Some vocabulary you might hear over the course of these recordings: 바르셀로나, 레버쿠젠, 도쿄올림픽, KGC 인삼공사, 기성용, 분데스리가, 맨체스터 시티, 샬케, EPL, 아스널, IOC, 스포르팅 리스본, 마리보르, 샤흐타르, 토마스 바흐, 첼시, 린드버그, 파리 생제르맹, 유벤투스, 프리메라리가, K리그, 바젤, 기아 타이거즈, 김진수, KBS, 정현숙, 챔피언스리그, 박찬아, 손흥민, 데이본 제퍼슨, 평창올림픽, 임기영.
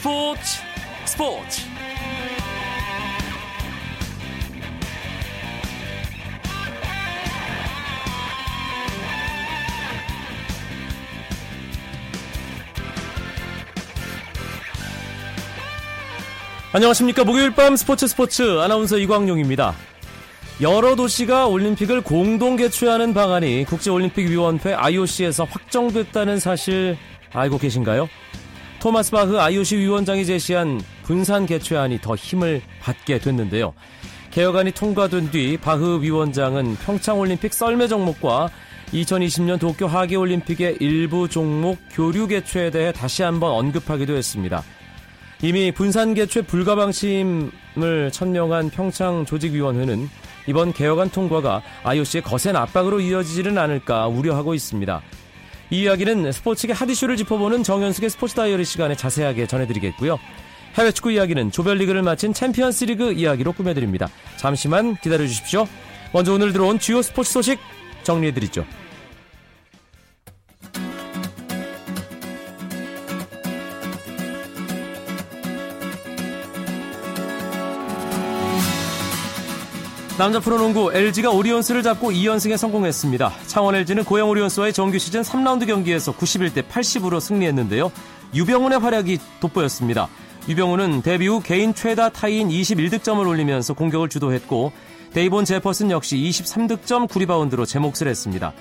스포츠 안녕하십니까. 목요일 밤 스포츠 아나운서 이광용입니다. 여러 도시가 올림픽을 공동 개최하는 방안이 국제올림픽위원회 IOC에서 확정됐다는 사실 알고 계신가요? 토마스 바흐 IOC 위원장이 제시한 분산 개최안이 더 힘을 받게 됐는데요. 개혁안이 통과된 뒤 바흐 위원장은 평창올림픽 썰매 종목과 2020년 도쿄 하계올림픽의 일부 종목 교류 개최에 대해 다시 한번 언급하기도 했습니다. 이미 분산 개최 불가 방침을 천명한 평창 조직위원회는 이번 개혁안 통과가 IOC의 거센 압박으로 이어지지는 않을까 우려하고 있습니다. 이 이야기는 스포츠계 핫 이슈를 짚어보는 정현숙의 스포츠 다이어리 시간에 자세하게 전해드리겠고요. 해외 축구 이야기는 조별리그를 마친 챔피언스리그 이야기로 꾸며드립니다. 잠시만 기다려주십시오. 먼저 오늘 들어온 주요 스포츠 소식 정리해드리죠. 남자 프로농구 LG가 오리온스를 잡고 2연승에 성공했습니다. 창원 LG는 고양 오리온스와의 정규 시즌 3라운드 경기에서 91대 80으로 승리했는데요. 유병훈의 활약이 돋보였습니다. 유병훈은 데뷔 후 개인 최다 타인 21득점을 올리면서 공격을 주도했고 데이본 제퍼슨 역시 23득점 9리바운드로 제 몫을 했습니다.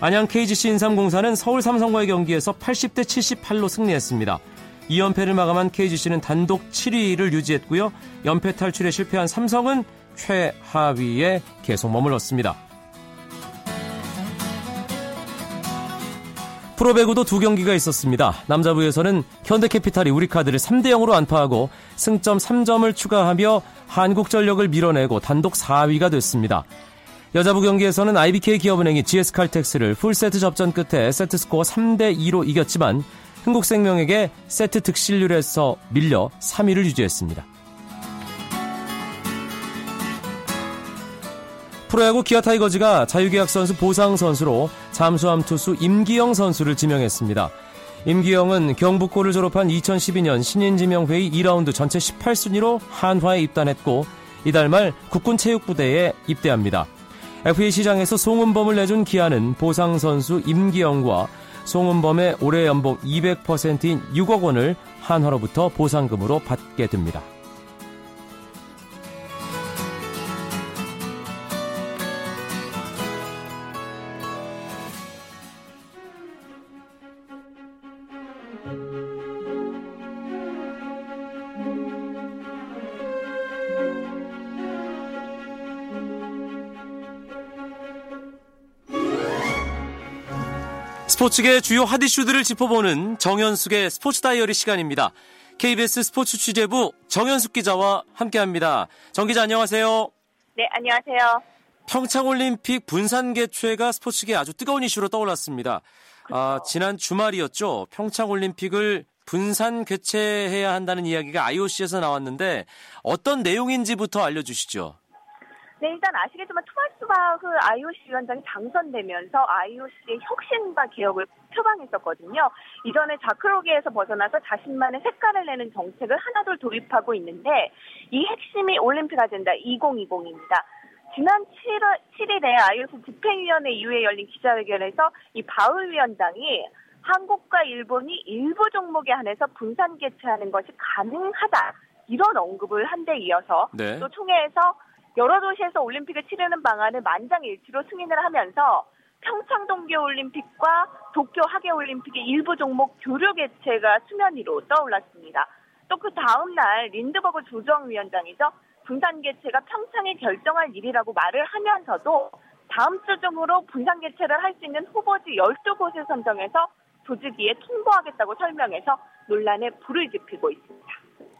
안양 KGC 인삼공사는 서울 삼성과의 경기에서 80대 78로 승리했습니다. 2연패를 마감한 KGC는 단독 7위를 유지했고요. 연패 탈출에 실패한 삼성은 최하위에 계속 머물렀습니다. 프로배구도 두 경기가 있었습니다. 남자부에서는 현대캐피탈이 우리카드를 3대0으로 안파하고 승점 3점을 추가하며 한국전력을 밀어내고 단독 4위가 됐습니다. 여자부 경기에서는 IBK기업은행이 GS칼텍스를 풀세트 접전 끝에 세트스코어 3대2로 이겼지만 흥국생명에게 세트 득실률에서 밀려 3위를 유지했습니다. 프로야구 기아 타이거즈가 자유계약 선수 보상 선수로 잠수함 투수 임기영 선수를 지명했습니다. 임기영은 경북고를 졸업한 2012년 신인지명회의 2라운드 전체 18순위로 한화에 입단했고 이달 말 국군체육부대에 입대합니다. FA 시장에서 송은범을 내준 기아는 보상 선수 임기영과 송은범의 올해 연봉 200%인 6억 원을 한화로부터 보상금으로 받게 됩니다. 스포츠계의 주요 핫 이슈들을 짚어보는 정현숙의 스포츠 다이어리 시간입니다. KBS 스포츠 취재부 정현숙 기자와 함께합니다. 정 기자 안녕하세요. 네, 안녕하세요. 평창올림픽 분산 개최가 스포츠계에 아주 뜨거운 이슈로 떠올랐습니다. 그렇죠. 지난 주말이었죠. 평창올림픽을 분산 개최해야 한다는 이야기가 IOC에서 나왔는데 어떤 내용인지부터 알려주시죠. 네, 일단 아시겠지만 토마스 바흐 IOC 위원장이 당선되면서 IOC의 혁신과 개혁을 표방했었거든요. 이전에 자크로기에서 벗어나서 자신만의 색깔을 내는 정책을 하나둘 도입하고 있는데 이 핵심이 올림픽 아젠다 2020입니다. 지난 7일에 IOC 집행위원회 이후에 열린 기자회견에서 이 바흐 위원장이 한국과 일본이 일부 종목에 한해서 분산 개최하는 것이 가능하다 이런 언급을 한 데 이어서 네. 또 총회에서 여러 도시에서 올림픽을 치르는 방안을 만장일치로 승인을 하면서 평창 동계올림픽과 도쿄 하계올림픽의 일부 종목 교류 개최가 수면 위로 떠올랐습니다. 또 그 다음 날 린드버그 조정위원장이죠. 분산 개최가 평창이 결정할 일이라고 말을 하면서도 다음 주 중으로 분산 개최를 할 수 있는 후보지 12곳을 선정해서 조직위에 통보하겠다고 설명해서 논란에 불을 지피고 있습니다.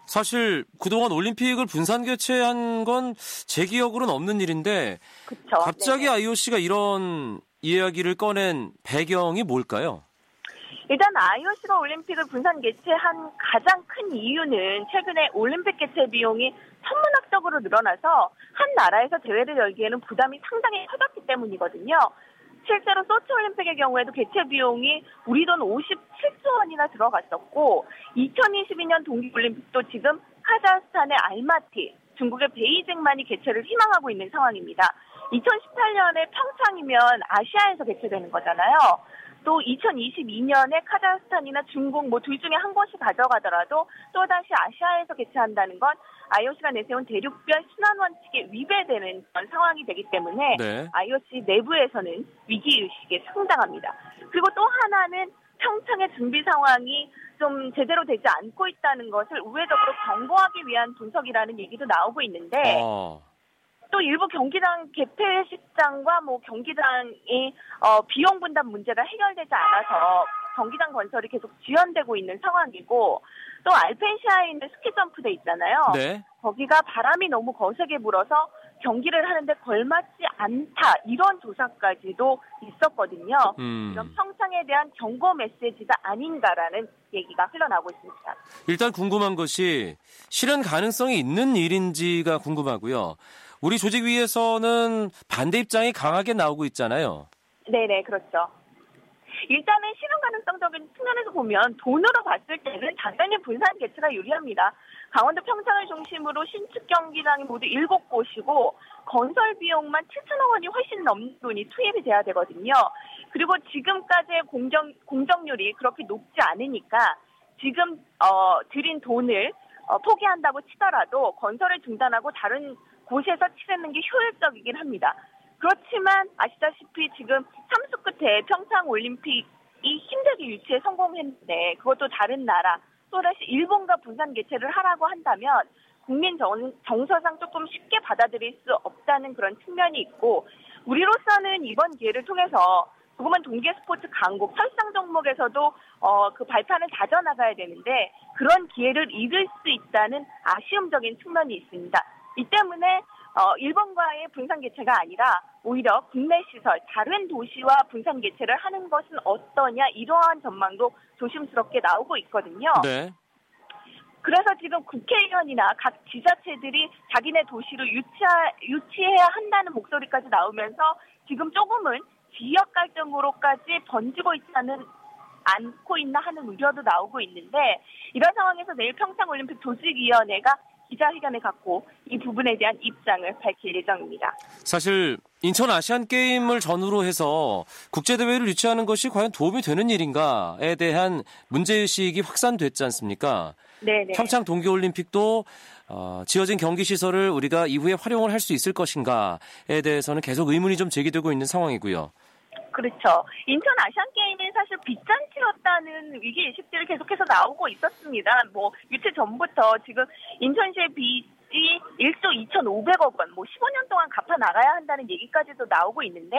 사실 그동안 올림픽을 분산 개최한 건 제 기억으로는 없는 일인데 그쵸, 갑자기 네네. IOC가 이런 이야기를 꺼낸 배경이 뭘까요? 일단 IOC가 올림픽을 분산 개최한 가장 큰 이유는 최근에 올림픽 개최 비용이 천문학적으로 늘어나서 한 나라에서 대회를 열기에는 부담이 상당히 커졌기 때문이거든요. 실제로 소치 올림픽의 경우에도 개최 비용이 우리 돈 57 7조 원이나 들어갔었고 2022년 동계올림픽도 지금 카자흐스탄의 알마티, 중국의 베이징만이 개최를 희망하고 있는 상황입니다. 2018년에 평창이면 아시아에서 개최되는 거잖아요. 또 2022년에 카자흐스탄이나 중국 뭐 둘 중에 한 곳이 가져가더라도 또다시 아시아에서 개최한다는 건 IOC가 내세운 대륙별 순환 원칙에 위배되는 그런 상황이 되기 때문에 네. IOC 내부에서는 위기의식에 상당합니다. 그리고 또 하나는 평창의 준비 상황이 좀 제대로 되지 않고 있다는 것을 우회적으로 경고하기 위한 분석이라는 얘기도 나오고 있는데 또 일부 경기장 개폐식장과 뭐 경기장이 비용 분담 문제가 해결되지 않아서 경기장 건설이 계속 지연되고 있는 상황이고 또 알펜시아에 있는 스키 점프대 있잖아요. 네. 거기가 바람이 너무 거세게 불어서 경기를 하는데 걸맞지 않다 이런 조사까지도 있었거든요. 이런 평창에 대한 경고 메시지가 아닌가라는 얘기가 흘러나오고 있습니다. 일단 궁금한 것이 실현 가능성이 있는 일인지가 궁금하고요. 우리 조직위에서는 반대 입장이 강하게 나오고 있잖아요. 네네 그렇죠. 일단은 실현 가능성적인 측면에서 보면 돈으로 봤을 때는 당연히 분산 개최가 유리합니다. 강원도 평창을 중심으로 신축 경기장이 모두 7곳이고 건설 비용만 7천억 원이 훨씬 넘는 돈이 투입이 돼야 되거든요. 그리고 지금까지의 공정률이 그렇게 높지 않으니까 지금 들인 돈을 포기한다고 치더라도 건설을 중단하고 다른 곳에서 치르는 게 효율적이긴 합니다. 그렇지만 아시다시피 지금 참수 끝에 평창올림픽이 힘들게 유치에 성공했는데 그것도 다른 나라, 또다시 일본과 분산 개최를 하라고 한다면 국민 정서상 조금 쉽게 받아들일 수 없다는 그런 측면이 있고 우리로서는 이번 기회를 통해서 조금은 동계 스포츠 강국, 설상 종목에서도 그 발판을 다져나가야 되는데 그런 기회를 잃을 수 있다는 아쉬움적인 측면이 있습니다. 이 때문에 일본과의 분산 개최가 아니라 오히려 국내 시설, 다른 도시와 분산 개최를 하는 것은 어떠냐 이러한 전망도 조심스럽게 나오고 있거든요. 네. 그래서 지금 국회의원이나 각 지자체들이 자기네 도시로 유치해야 한다는 목소리까지 나오면서 지금 조금은 지역 갈등으로까지 번지고 있다는 않고 있나 하는 우려도 나오고 있는데 이런 상황에서 내일 평창올림픽 조직위원회가 기자회견을 갖고 이 부분에 대한 입장을 밝힐 예정입니다. 사실 인천 아시안게임을 전후로 해서 국제대회를 유치하는 것이 과연 도움이 되는 일인가에 대한 문제의식이 확산됐지 않습니까? 네네. 평창 동계올림픽도 지어진 경기시설을 우리가 이후에 활용을 할 수 있을 것인가에 대해서는 계속 의문이 좀 제기되고 있는 상황이고요. 그렇죠. 인천 아시안게임은 사실 빚잔치였다는 위기의식들이 계속해서 나오고 있었습니다. 뭐 유치 전부터 지금 인천시의 빚이 1조 2,500억 원, 뭐 15년 동안 갚아나가야 한다는 얘기까지도 나오고 있는데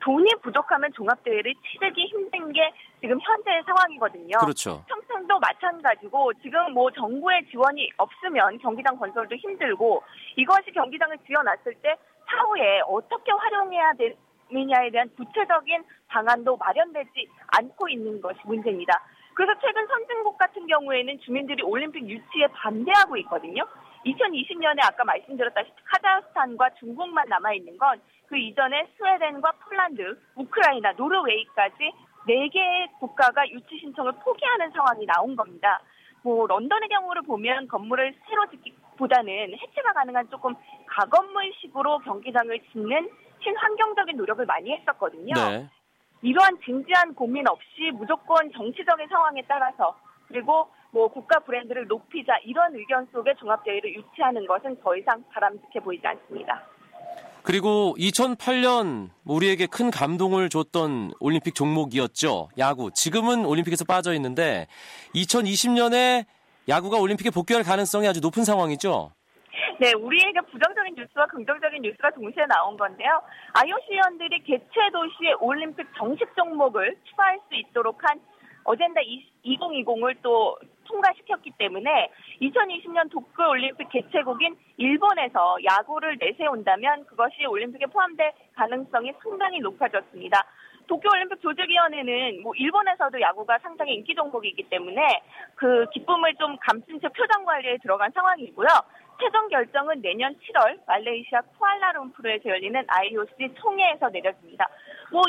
돈이 부족하면 종합대회를 치르기 힘든 게 지금 현재의 상황이거든요. 그렇죠. 평창도 마찬가지고 지금 뭐 정부의 지원이 없으면 경기장 건설도 힘들고 이것이 경기장을 지어놨을 때 사후에 어떻게 활용해야 될 미냐에 대한 구체적인 방안도 마련되지 않고 있는 것이 문제입니다. 그래서 최근 선진국 같은 경우에는 주민들이 올림픽 유치에 반대하고 있거든요. 2020년에 아까 말씀드렸다시피 카자흐스탄과 중국만 남아있는 건 그 이전에 스웨덴과 폴란드, 우크라이나, 노르웨이까지 4개의 국가가 유치 신청을 포기하는 상황이 나온 겁니다. 뭐 런던의 경우를 보면 건물을 새로 짓기보다는 해체가 가능한 조금 가건물식으로 경기장을 짓는 친환경적인 노력을 많이 했었거든요. 네. 이러한 진지한 고민 없이 무조건 정치적인 상황에 따라서 그리고 뭐 국가 브랜드를 높이자 이런 의견 속에 종합대회를 유치하는 것은 더 이상 바람직해 보이지 않습니다. 그리고 2008년 우리에게 큰 감동을 줬던 올림픽 종목이었죠. 야구. 지금은 올림픽에서 빠져 있는데 2020년에 야구가 올림픽에 복귀할 가능성이 아주 높은 상황이죠. 네, 우리에게 부정적인 뉴스와 긍정적인 뉴스가 동시에 나온 건데요. IOC 위원들이 개최 도시의 올림픽 정식 종목을 추가할 수 있도록 한 어젠다 2020을 또 통과시켰기 때문에 2020년 도쿄올림픽 개최국인 일본에서 야구를 내세운다면 그것이 올림픽에 포함될 가능성이 상당히 높아졌습니다. 도쿄올림픽 조직위원회는 뭐 일본에서도 야구가 상당히 인기 종목이기 때문에 그 기쁨을 좀 감춘 채 표정 관리에 들어간 상황이고요. 최종 결정은 내년 7월 말레이시아 쿠알라룸푸르에서 열리는 IOC 총회에서 내려집니다.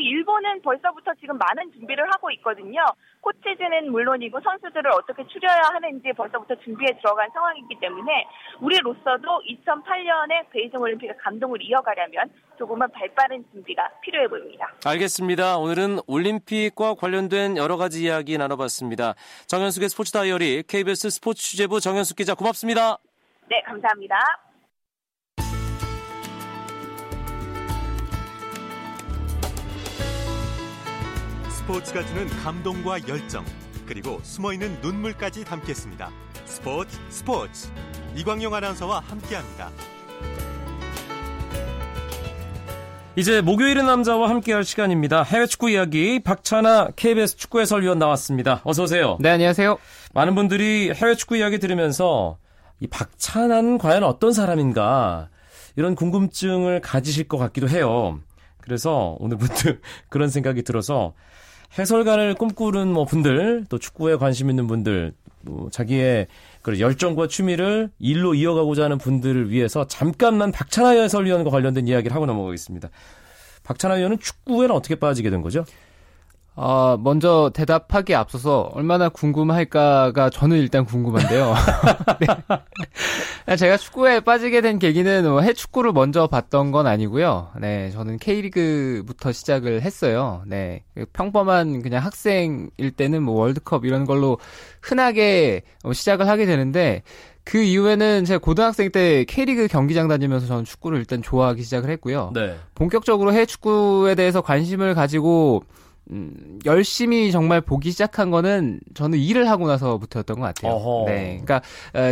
일본은 벌써부터 지금 많은 준비를 하고 있거든요. 코치진은 물론이고 선수들을 어떻게 추려야 하는지 벌써부터 준비에 들어간 상황이기 때문에 우리로서도 2008년에 베이징 올림픽의 감동을 이어가려면 조금은 발빠른 준비가 필요해 보입니다. 알겠습니다. 오늘은 올림픽과 관련된 여러 가지 이야기 나눠봤습니다. 정현숙의 스포츠 다이어리, KBS 스포츠 취재부 정현숙 기자 고맙습니다. 네, 감사합니다. 스포츠가 주는 감동과 열정, 그리고 숨어있는 눈물까지 담겠습니다. 스포츠. 이광용 아나운서와 함께합니다. 이제 목요일의 남자와 함께할 시간입니다. 해외 축구 이야기 박찬아 KBS 축구 해설위원 나왔습니다. 어서 오세요. 네, 안녕하세요. 많은 분들이 해외 축구 이야기 들으면서 이 박찬아는 과연 어떤 사람인가 이런 궁금증을 가지실 것 같기도 해요. 그래서 오늘 문득 그런 생각이 들어서 해설가를 꿈꾸는 분들, 또 축구에 관심 있는 분들, 자기의 열정과 취미를 일로 이어가고자 하는 분들을 위해서 잠깐만 박찬아 해설위원과 관련된 이야기를 하고 넘어가겠습니다. 박찬아 위원은 축구에는 어떻게 빠지게 된 거죠? 먼저 대답하기에 앞서서 얼마나 궁금할까가 저는 일단 궁금한데요. 네. 제가 축구에 빠지게 된 계기는 해축구를 먼저 봤던 건 아니고요. 네, 저는 K리그부터 시작을 했어요. 네, 평범한 그냥 학생일 때는 월드컵 이런 걸로 흔하게 시작을 하게 되는데 그 이후에는 제가 고등학생 때 K리그 경기장 다니면서 저는 축구를 일단 좋아하기 시작을 했고요. 네. 본격적으로 해축구에 대해서 관심을 가지고 열심히 정말 보기 시작한 거는 저는 일을 하고 나서부터였던 것 같아요. 어허. 네. 그러니까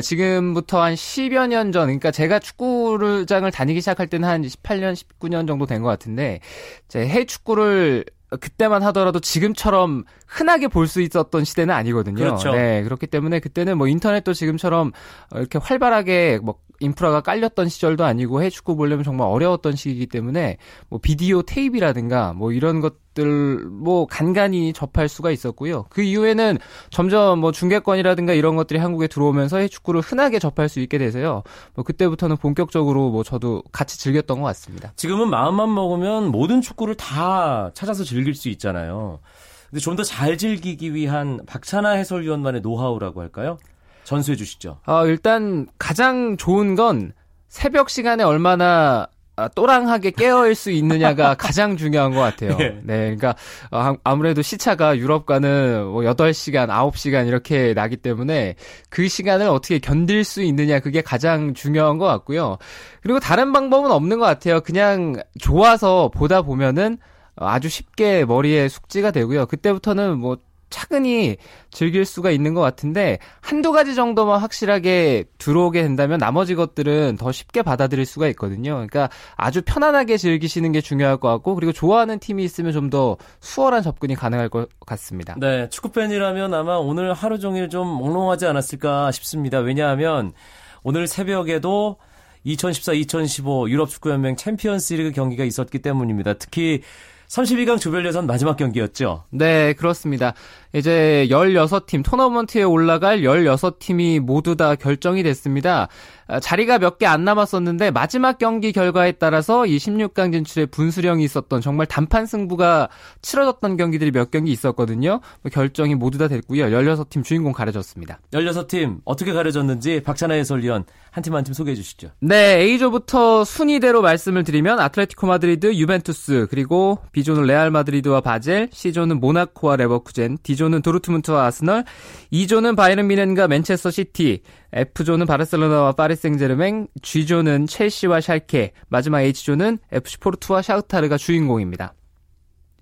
지금부터 한 10여 년 전, 그러니까 제가 축구장을 다니기 시작할 때는 한 18년, 19년 정도 된 것 같은데, 제 해외 축구를 그때만 하더라도 지금처럼 흔하게 볼 수 있었던 시대는 아니거든요. 그렇죠. 네, 그렇기 때문에 그때는 인터넷도 지금처럼 이렇게 활발하게 인프라가 깔렸던 시절도 아니고 해외 축구 보려면 정말 어려웠던 시기이기 때문에 비디오 테이프라든가 이런 것들 간간히 접할 수가 있었고요. 그 이후에는 점점 중계권이라든가 이런 것들이 한국에 들어오면서 해외 축구를 흔하게 접할 수 있게 돼서요. 그때부터는 본격적으로 저도 같이 즐겼던 것 같습니다. 지금은 마음만 먹으면 모든 축구를 다 찾아서 즐길 수 있잖아요. 근데 좀 더 잘 즐기기 위한 박찬아 해설위원만의 노하우라고 할까요? 전수해 주시죠. 일단 가장 좋은 건 새벽 시간에 얼마나 또랑하게 깨어있을 수 있느냐가 가장 중요한 것 같아요. 예. 네, 그러니까 아무래도 시차가 유럽과는 8시간, 9시간 이렇게 나기 때문에 그 시간을 어떻게 견딜 수 있느냐 그게 가장 중요한 것 같고요. 그리고 다른 방법은 없는 것 같아요. 그냥 좋아서 보다 보면은 아주 쉽게 머리에 숙지가 되고요. 그때부터는 차근히 즐길 수가 있는 것 같은데 한두 가지 정도만 확실하게 들어오게 된다면 나머지 것들은 더 쉽게 받아들일 수가 있거든요. 그러니까 아주 편안하게 즐기시는 게 중요할 것 같고 그리고 좋아하는 팀이 있으면 좀 더 수월한 접근이 가능할 것 같습니다. 네, 축구팬이라면 아마 오늘 하루 종일 좀 몽롱하지 않았을까 싶습니다. 왜냐하면 오늘 새벽에도 2014-2015 유럽축구연맹 챔피언스리그 경기가 있었기 때문입니다. 특히 32강 조별예선 마지막 경기였죠? 네, 그렇습니다. 이제 16팀, 토너먼트에 올라갈 16팀이 모두 다 결정이 됐습니다. 자리가 몇 개 안 남았었는데 마지막 경기 결과에 따라서 이 16강 진출의 분수령이 있었던 정말 단판 승부가 치러졌던 경기들이 몇 경기 있었거든요. 결정이 모두 다 됐고요. 16팀 주인공 가려졌습니다. 16팀 어떻게 가려졌는지 박찬아 해설위원 한 팀 한 팀 소개해 주시죠. 네, A조부터 순위대로 말씀을 드리면 아틀레티코 마드리드, 유벤투스, 그리고 B조는 레알 마드리드와 바젤, C조는 모나코와 레버쿠젠, D조는 도르트문트와 아스널, E조는 바이에른 뮌헨과 맨체스터 시티, F조는 바르셀로나와 파리 생제르맹, G조는 첼시와 샬케, 마지막 H조는 FC 포르투와 샤흐타르가 주인공입니다.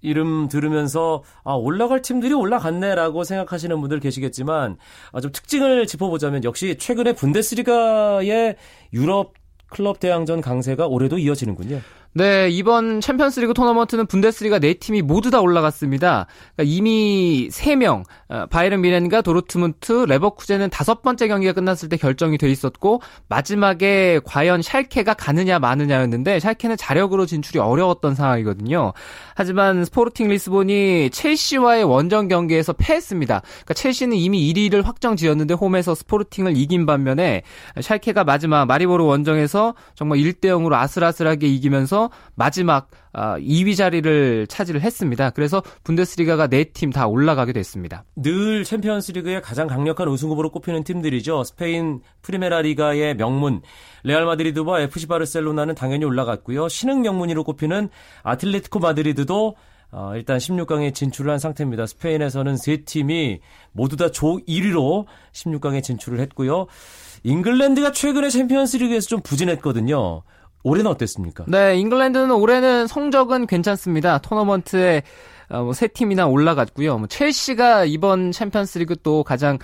이름 들으면서 올라갈 팀들이 올라갔네라고 생각하시는 분들 계시겠지만 좀 특징을 짚어보자면 역시 최근에 분데스리가의 유럽 클럽 대항전 강세가 올해도 이어지는군요. 네, 이번 챔피언스리그 토너먼트는 분데스리가 4팀이 모두 다 올라갔습니다. 그러니까 이미 3명, 바이에른 뮌헨과 도르트문트, 레버쿠젠은 5번째 경기가 끝났을 때 결정이 돼 있었고 마지막에 과연 샬케가 가느냐 마느냐였는데 샬케는 자력으로 진출이 어려웠던 상황이거든요. 하지만 스포르팅 리스본이 첼시와의 원정 경기에서 패했습니다. 그러니까 첼시는 이미 1위를 확정 지었는데 홈에서 스포르팅을 이긴 반면에 샬케가 마지막 마리보르 원정에서 정말 1-0으로 아슬아슬하게 이기면서 마지막 2위 자리를 차지를 했습니다. 그래서 분데스리가가 4팀 다 올라가게 됐습니다. 늘 챔피언스리그의 가장 강력한 우승후보로 꼽히는 팀들이죠. 스페인 프리메라리가의 명문 레알 마드리드와 FC 바르셀로나는 당연히 올라갔고요. 신흥 명문으로 꼽히는 아틀레티코 마드리드도 일단 16강에 진출을 한 상태입니다. 스페인에서는 3팀이 모두 다 조 1위로 16강에 진출을 했고요. 잉글랜드가 최근에 챔피언스리그에서 좀 부진했거든요. 올해는 어땠습니까? 네, 잉글랜드는 올해는 성적은 괜찮습니다. 토너먼트에 세 팀이나 올라갔고요. 첼시가 이번 챔피언스리그 또 가장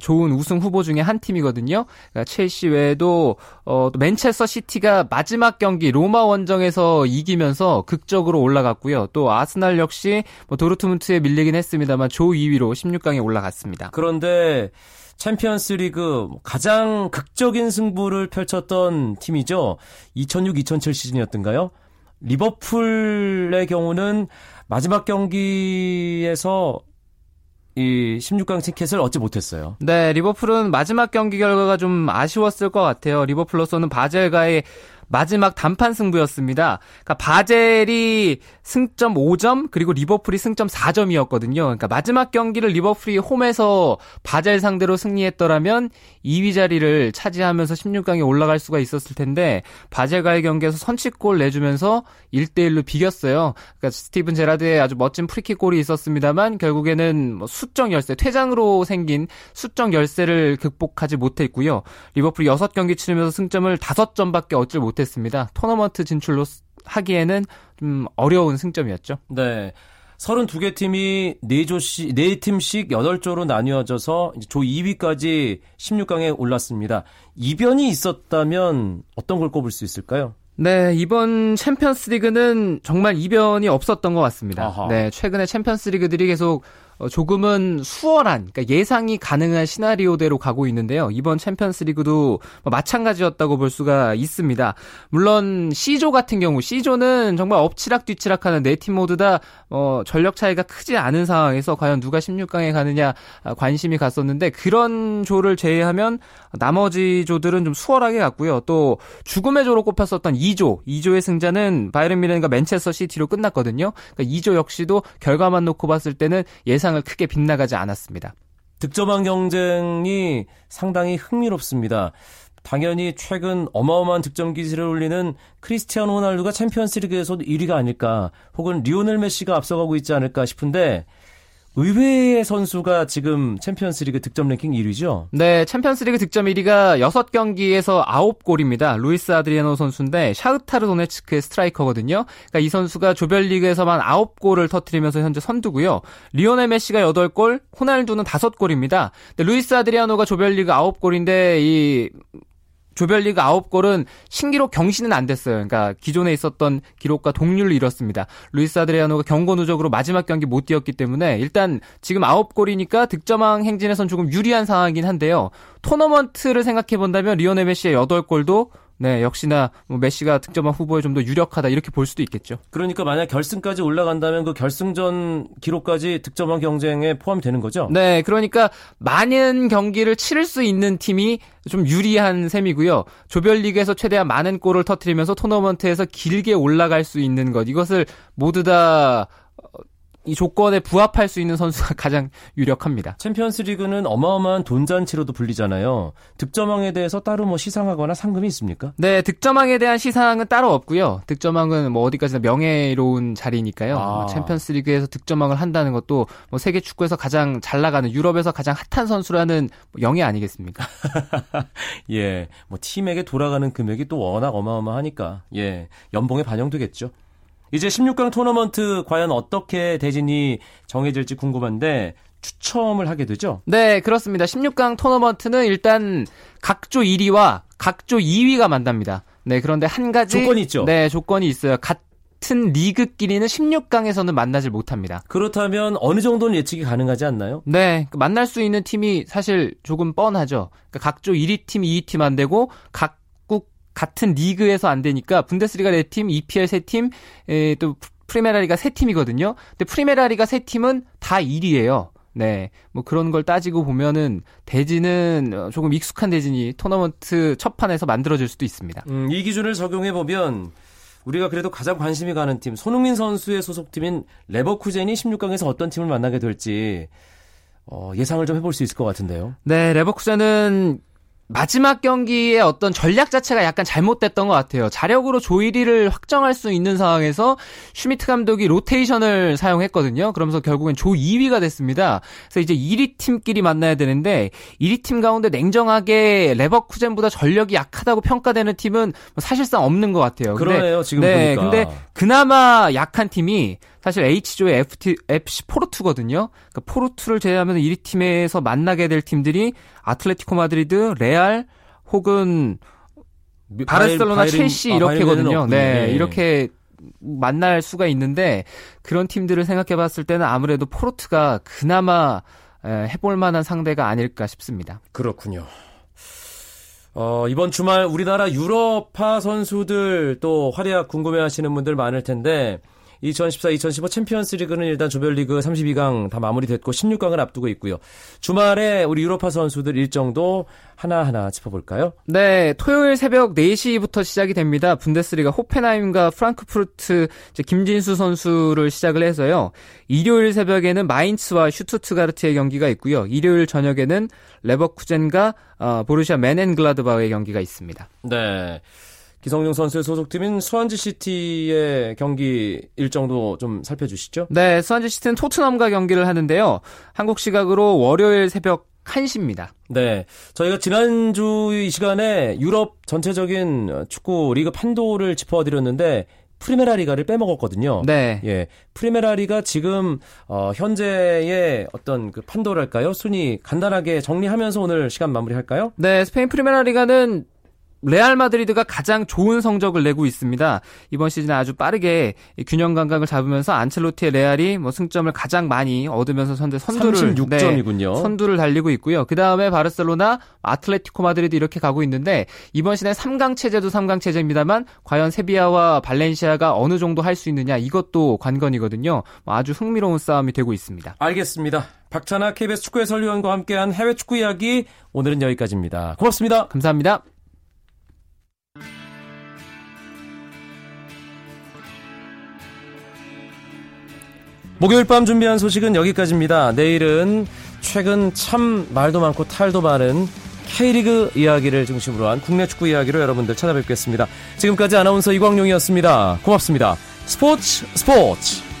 좋은 우승 후보 중에 한 팀이거든요. 그러니까 첼시 외에도 또 맨체스터 시티가 마지막 경기 로마 원정에서 이기면서 극적으로 올라갔고요. 또 아스널 역시 도르트문트에 밀리긴 했습니다만 조 2위로 16강에 올라갔습니다. 그런데 챔피언스리그 가장 극적인 승부를 펼쳤던 팀이죠. 2006-2007 시즌이었던가요? 리버풀의 경우는 마지막 경기에서 이 16강 티켓을 얻지 못했어요. 네, 리버풀은 마지막 경기 결과가 좀 아쉬웠을 것 같아요. 리버풀로서는 바젤과의 마지막 단판 승부였습니다. 그러니까 바젤이 승점 5점 그리고 리버풀이 승점 4점이었거든요. 그러니까 마지막 경기를 리버풀이 홈에서 바젤 상대로 승리했더라면 2위 자리를 차지하면서 16강에 올라갈 수가 있었을 텐데 바젤과의 경기에서 선취골 내주면서 1-1로 비겼어요. 그러니까 스티븐 제라드의 아주 멋진 프리킥 골이 있었습니다만 결국에는 수적 열세, 퇴장으로 생긴 수적 열세를 극복하지 못했고요. 리버풀이 6경기 치르면서 승점을 5점밖에 얻지 못했습니다. 토너먼트 진출로 하기에는 좀 어려운 승점이었죠. 네. 32개 팀이 4팀씩 8조로 나뉘어져서 이제 조 2위까지 16강에 올랐습니다. 이변이 있었다면 어떤 걸 꼽을 수 있을까요? 네, 이번 챔피언스 리그는 정말 이변이 없었던 것 같습니다. 아하. 네, 최근에 챔피언스 리그들이 계속 조금은 수월한, 그러니까 예상이 가능한 시나리오대로 가고 있는데요. 이번 챔피언스 리그도 마찬가지였다고 볼 수가 있습니다. 물론 C조 같은 경우, C조는 정말 엎치락뒤치락하는 네 팀 모두 다 전력 차이가 크지 않은 상황에서 과연 누가 16강에 가느냐 관심이 갔었는데 그런 조를 제외하면 나머지 조들은 좀 수월하게 갔고요. 또 죽음의 조로 꼽혔었던 2조의 승자는 바이에른 뮌헨과 맨체스터 시티로 끝났거든요. 그러니까 2조 역시도 결과만 놓고 봤을 때는 예상을 크게 빗나가지 않았습니다. 득점왕 경쟁이 상당히 흥미롭습니다. 당연히 최근 어마어마한 득점 기세를 올리는 크리스티아노 호날두가 챔피언스리그에서도 1위가 아닐까, 혹은 리오넬 메시가 앞서가고 있지 않을까 싶은데 의외의 선수가 지금 챔피언스리그 득점 랭킹 1위죠? 네, 챔피언스리그 득점 1위가 6경기에서 9골입니다. 루이스 아드리아노 선수인데 샤흐타르 도네츠크의 스트라이커거든요. 그러니까 이 선수가 조별리그에서만 9골을 터뜨리면서 현재 선두고요. 리오넬 메시가 8골, 호날두는 5골입니다. 근데 루이스 아드리아노가 조별리그 9골인데 이 조별리그 9골은 신기록 경신은 안 됐어요. 그러니까 기존에 있었던 기록과 동률을 이뤘습니다. 루이스 아드리아노가 경고 누적으로 마지막 경기 못 뛰었기 때문에 일단 지금 9골이니까 득점왕 행진에선 조금 유리한 상황이긴 한데요. 토너먼트를 생각해본다면 리오넬 메시의 8골도 네, 역시나 메시가 득점한 후보에 좀 더 유력하다 이렇게 볼 수도 있겠죠. 그러니까 만약 결승까지 올라간다면 그 결승전 기록까지 득점왕 경쟁에 포함이 되는 거죠? 네, 그러니까 많은 경기를 치를 수 있는 팀이 좀 유리한 셈이고요. 조별리그에서 최대한 많은 골을 터뜨리면서 토너먼트에서 길게 올라갈 수 있는 것, 이것을 모두 다 이 조건에 부합할 수 있는 선수가 가장 유력합니다. 챔피언스리그는 어마어마한 돈잔치로도 불리잖아요. 득점왕에 대해서 따로 시상하거나 상금이 있습니까? 네, 득점왕에 대한 시상은 따로 없고요. 득점왕은 어디까지나 명예로운 자리니까요. 챔피언스리그에서 득점왕을 한다는 것도 세계 축구에서 가장 잘 나가는, 유럽에서 가장 핫한 선수라는 영예 아니겠습니까? 예, 팀에게 돌아가는 금액이 또 워낙 어마어마하니까 예, 연봉에 반영되겠죠. 이제 16강 토너먼트 과연 어떻게 대진이 정해질지 궁금한데 추첨을 하게 되죠? 네, 그렇습니다. 16강 토너먼트는 일단 각조 1위와 각조 2위가 만납니다. 네, 그런데 한 가지 조건이 있죠. 네, 조건이 있어요. 같은 리그끼리는 16강에서는 만나질 못합니다. 그렇다면 어느 정도는 예측이 가능하지 않나요? 네, 만날 수 있는 팀이 사실 조금 뻔하죠. 그러니까 각조 1위 팀, 2위 팀 안 되고 각국 같은 리그에서 안 되니까 분데스리가 4팀, EPL 3팀, 또 프리메라리가 3팀이거든요. 근데 프리메라리가 3팀은 다 1위예요. 네, 뭐 그런 걸 따지고 보면은 대진은 조금 익숙한 대진이 토너먼트 첫 판에서 만들어질 수도 있습니다. 이 기준을 적용해 보면 우리가 그래도 가장 관심이 가는 팀, 손흥민 선수의 소속팀인 레버쿠젠이 16강에서 어떤 팀을 만나게 될지 예상을 좀 해볼 수 있을 것 같은데요. 네, 레버쿠젠은 마지막 경기의 어떤 전략 자체가 약간 잘못됐던 것 같아요. 자력으로 조 1위를 확정할 수 있는 상황에서 슈미트 감독이 로테이션을 사용했거든요. 그러면서 결국엔 조 2위가 됐습니다. 그래서 이제 1위 팀끼리 만나야 되는데 1위 팀 가운데 냉정하게 레버쿠젠보다 전력이 약하다고 평가되는 팀은 사실상 없는 것 같아요. 그러네요, 지금 네, 보니까. 근데 그나마 약한 팀이 사실 H조의 FC 포르투거든요. 그러니까 포르투를 제외하면 1위 팀에서 만나게 될 팀들이 아틀레티코 마드리드, 레알 혹은 바르셀로나, 첼시 이렇게거든요. 네, 이렇게 만날 수가 있는데 그런 팀들을 생각해봤을 때는 아무래도 포르투가 그나마 해볼 만한 상대가 아닐까 싶습니다. 그렇군요. 이번 주말 우리나라 유럽파 선수들 또 활약 궁금해하시는 분들 많을 텐데 2014-2015 챔피언스리그는 일단 조별리그 32강 다 마무리됐고 16강을 앞두고 있고요. 주말에 우리 유로파 선수들 일정도 하나하나 짚어볼까요? 네, 토요일 새벽 4시부터 시작이 됩니다. 분데스리가 호펜하임과 프랑크프루트 김진수 선수를 시작을 해서요. 일요일 새벽에는 마인츠와 슈투트가르트의 경기가 있고요. 일요일 저녁에는 레버쿠젠과 보루시아 맨헨글라드바흐의 경기가 있습니다. 네. 기성용 선수의 소속팀인 스완지시티의 경기 일정도 좀 살펴주시죠. 네, 스완지시티는 토트넘과 경기를 하는데요. 한국 시각으로 월요일 새벽 1시입니다. 네, 저희가 지난주 이 시간에 유럽 전체적인 축구 리그 판도를 짚어드렸는데 프리메라리가를 빼먹었거든요. 네. 예, 프리메라리가 지금 현재의 어떤 그 판도랄까요? 순위 간단하게 정리하면서 오늘 시간 마무리할까요? 네, 스페인 프리메라리가는 레알 마드리드가 가장 좋은 성적을 내고 있습니다. 이번 시즌에 아주 빠르게 균형 감각을 잡으면서 안첼로티의 레알이 승점을 가장 많이 얻으면서 현재 선두를 36점이군요. 네, 선두를 달리고 있고요. 그 다음에 바르셀로나, 아틀레티코 마드리드 이렇게 가고 있는데 이번 시즌에 3강 체제도 3강 체제입니다만 과연 세비야와 발렌시아가 어느 정도 할 수 있느냐 이것도 관건이거든요. 아주 흥미로운 싸움이 되고 있습니다. 알겠습니다. 박찬아 KBS 축구 해설위원과 함께한 해외 축구 이야기 오늘은 여기까지입니다. 고맙습니다. 감사합니다. 목요일 밤 준비한 소식은 여기까지입니다. 내일은 최근 참 말도 많고 탈도 많은 K리그 이야기를 중심으로 한 국내 축구 이야기로 여러분들 찾아뵙겠습니다. 지금까지 아나운서 이광용이었습니다. 고맙습니다. 스포츠!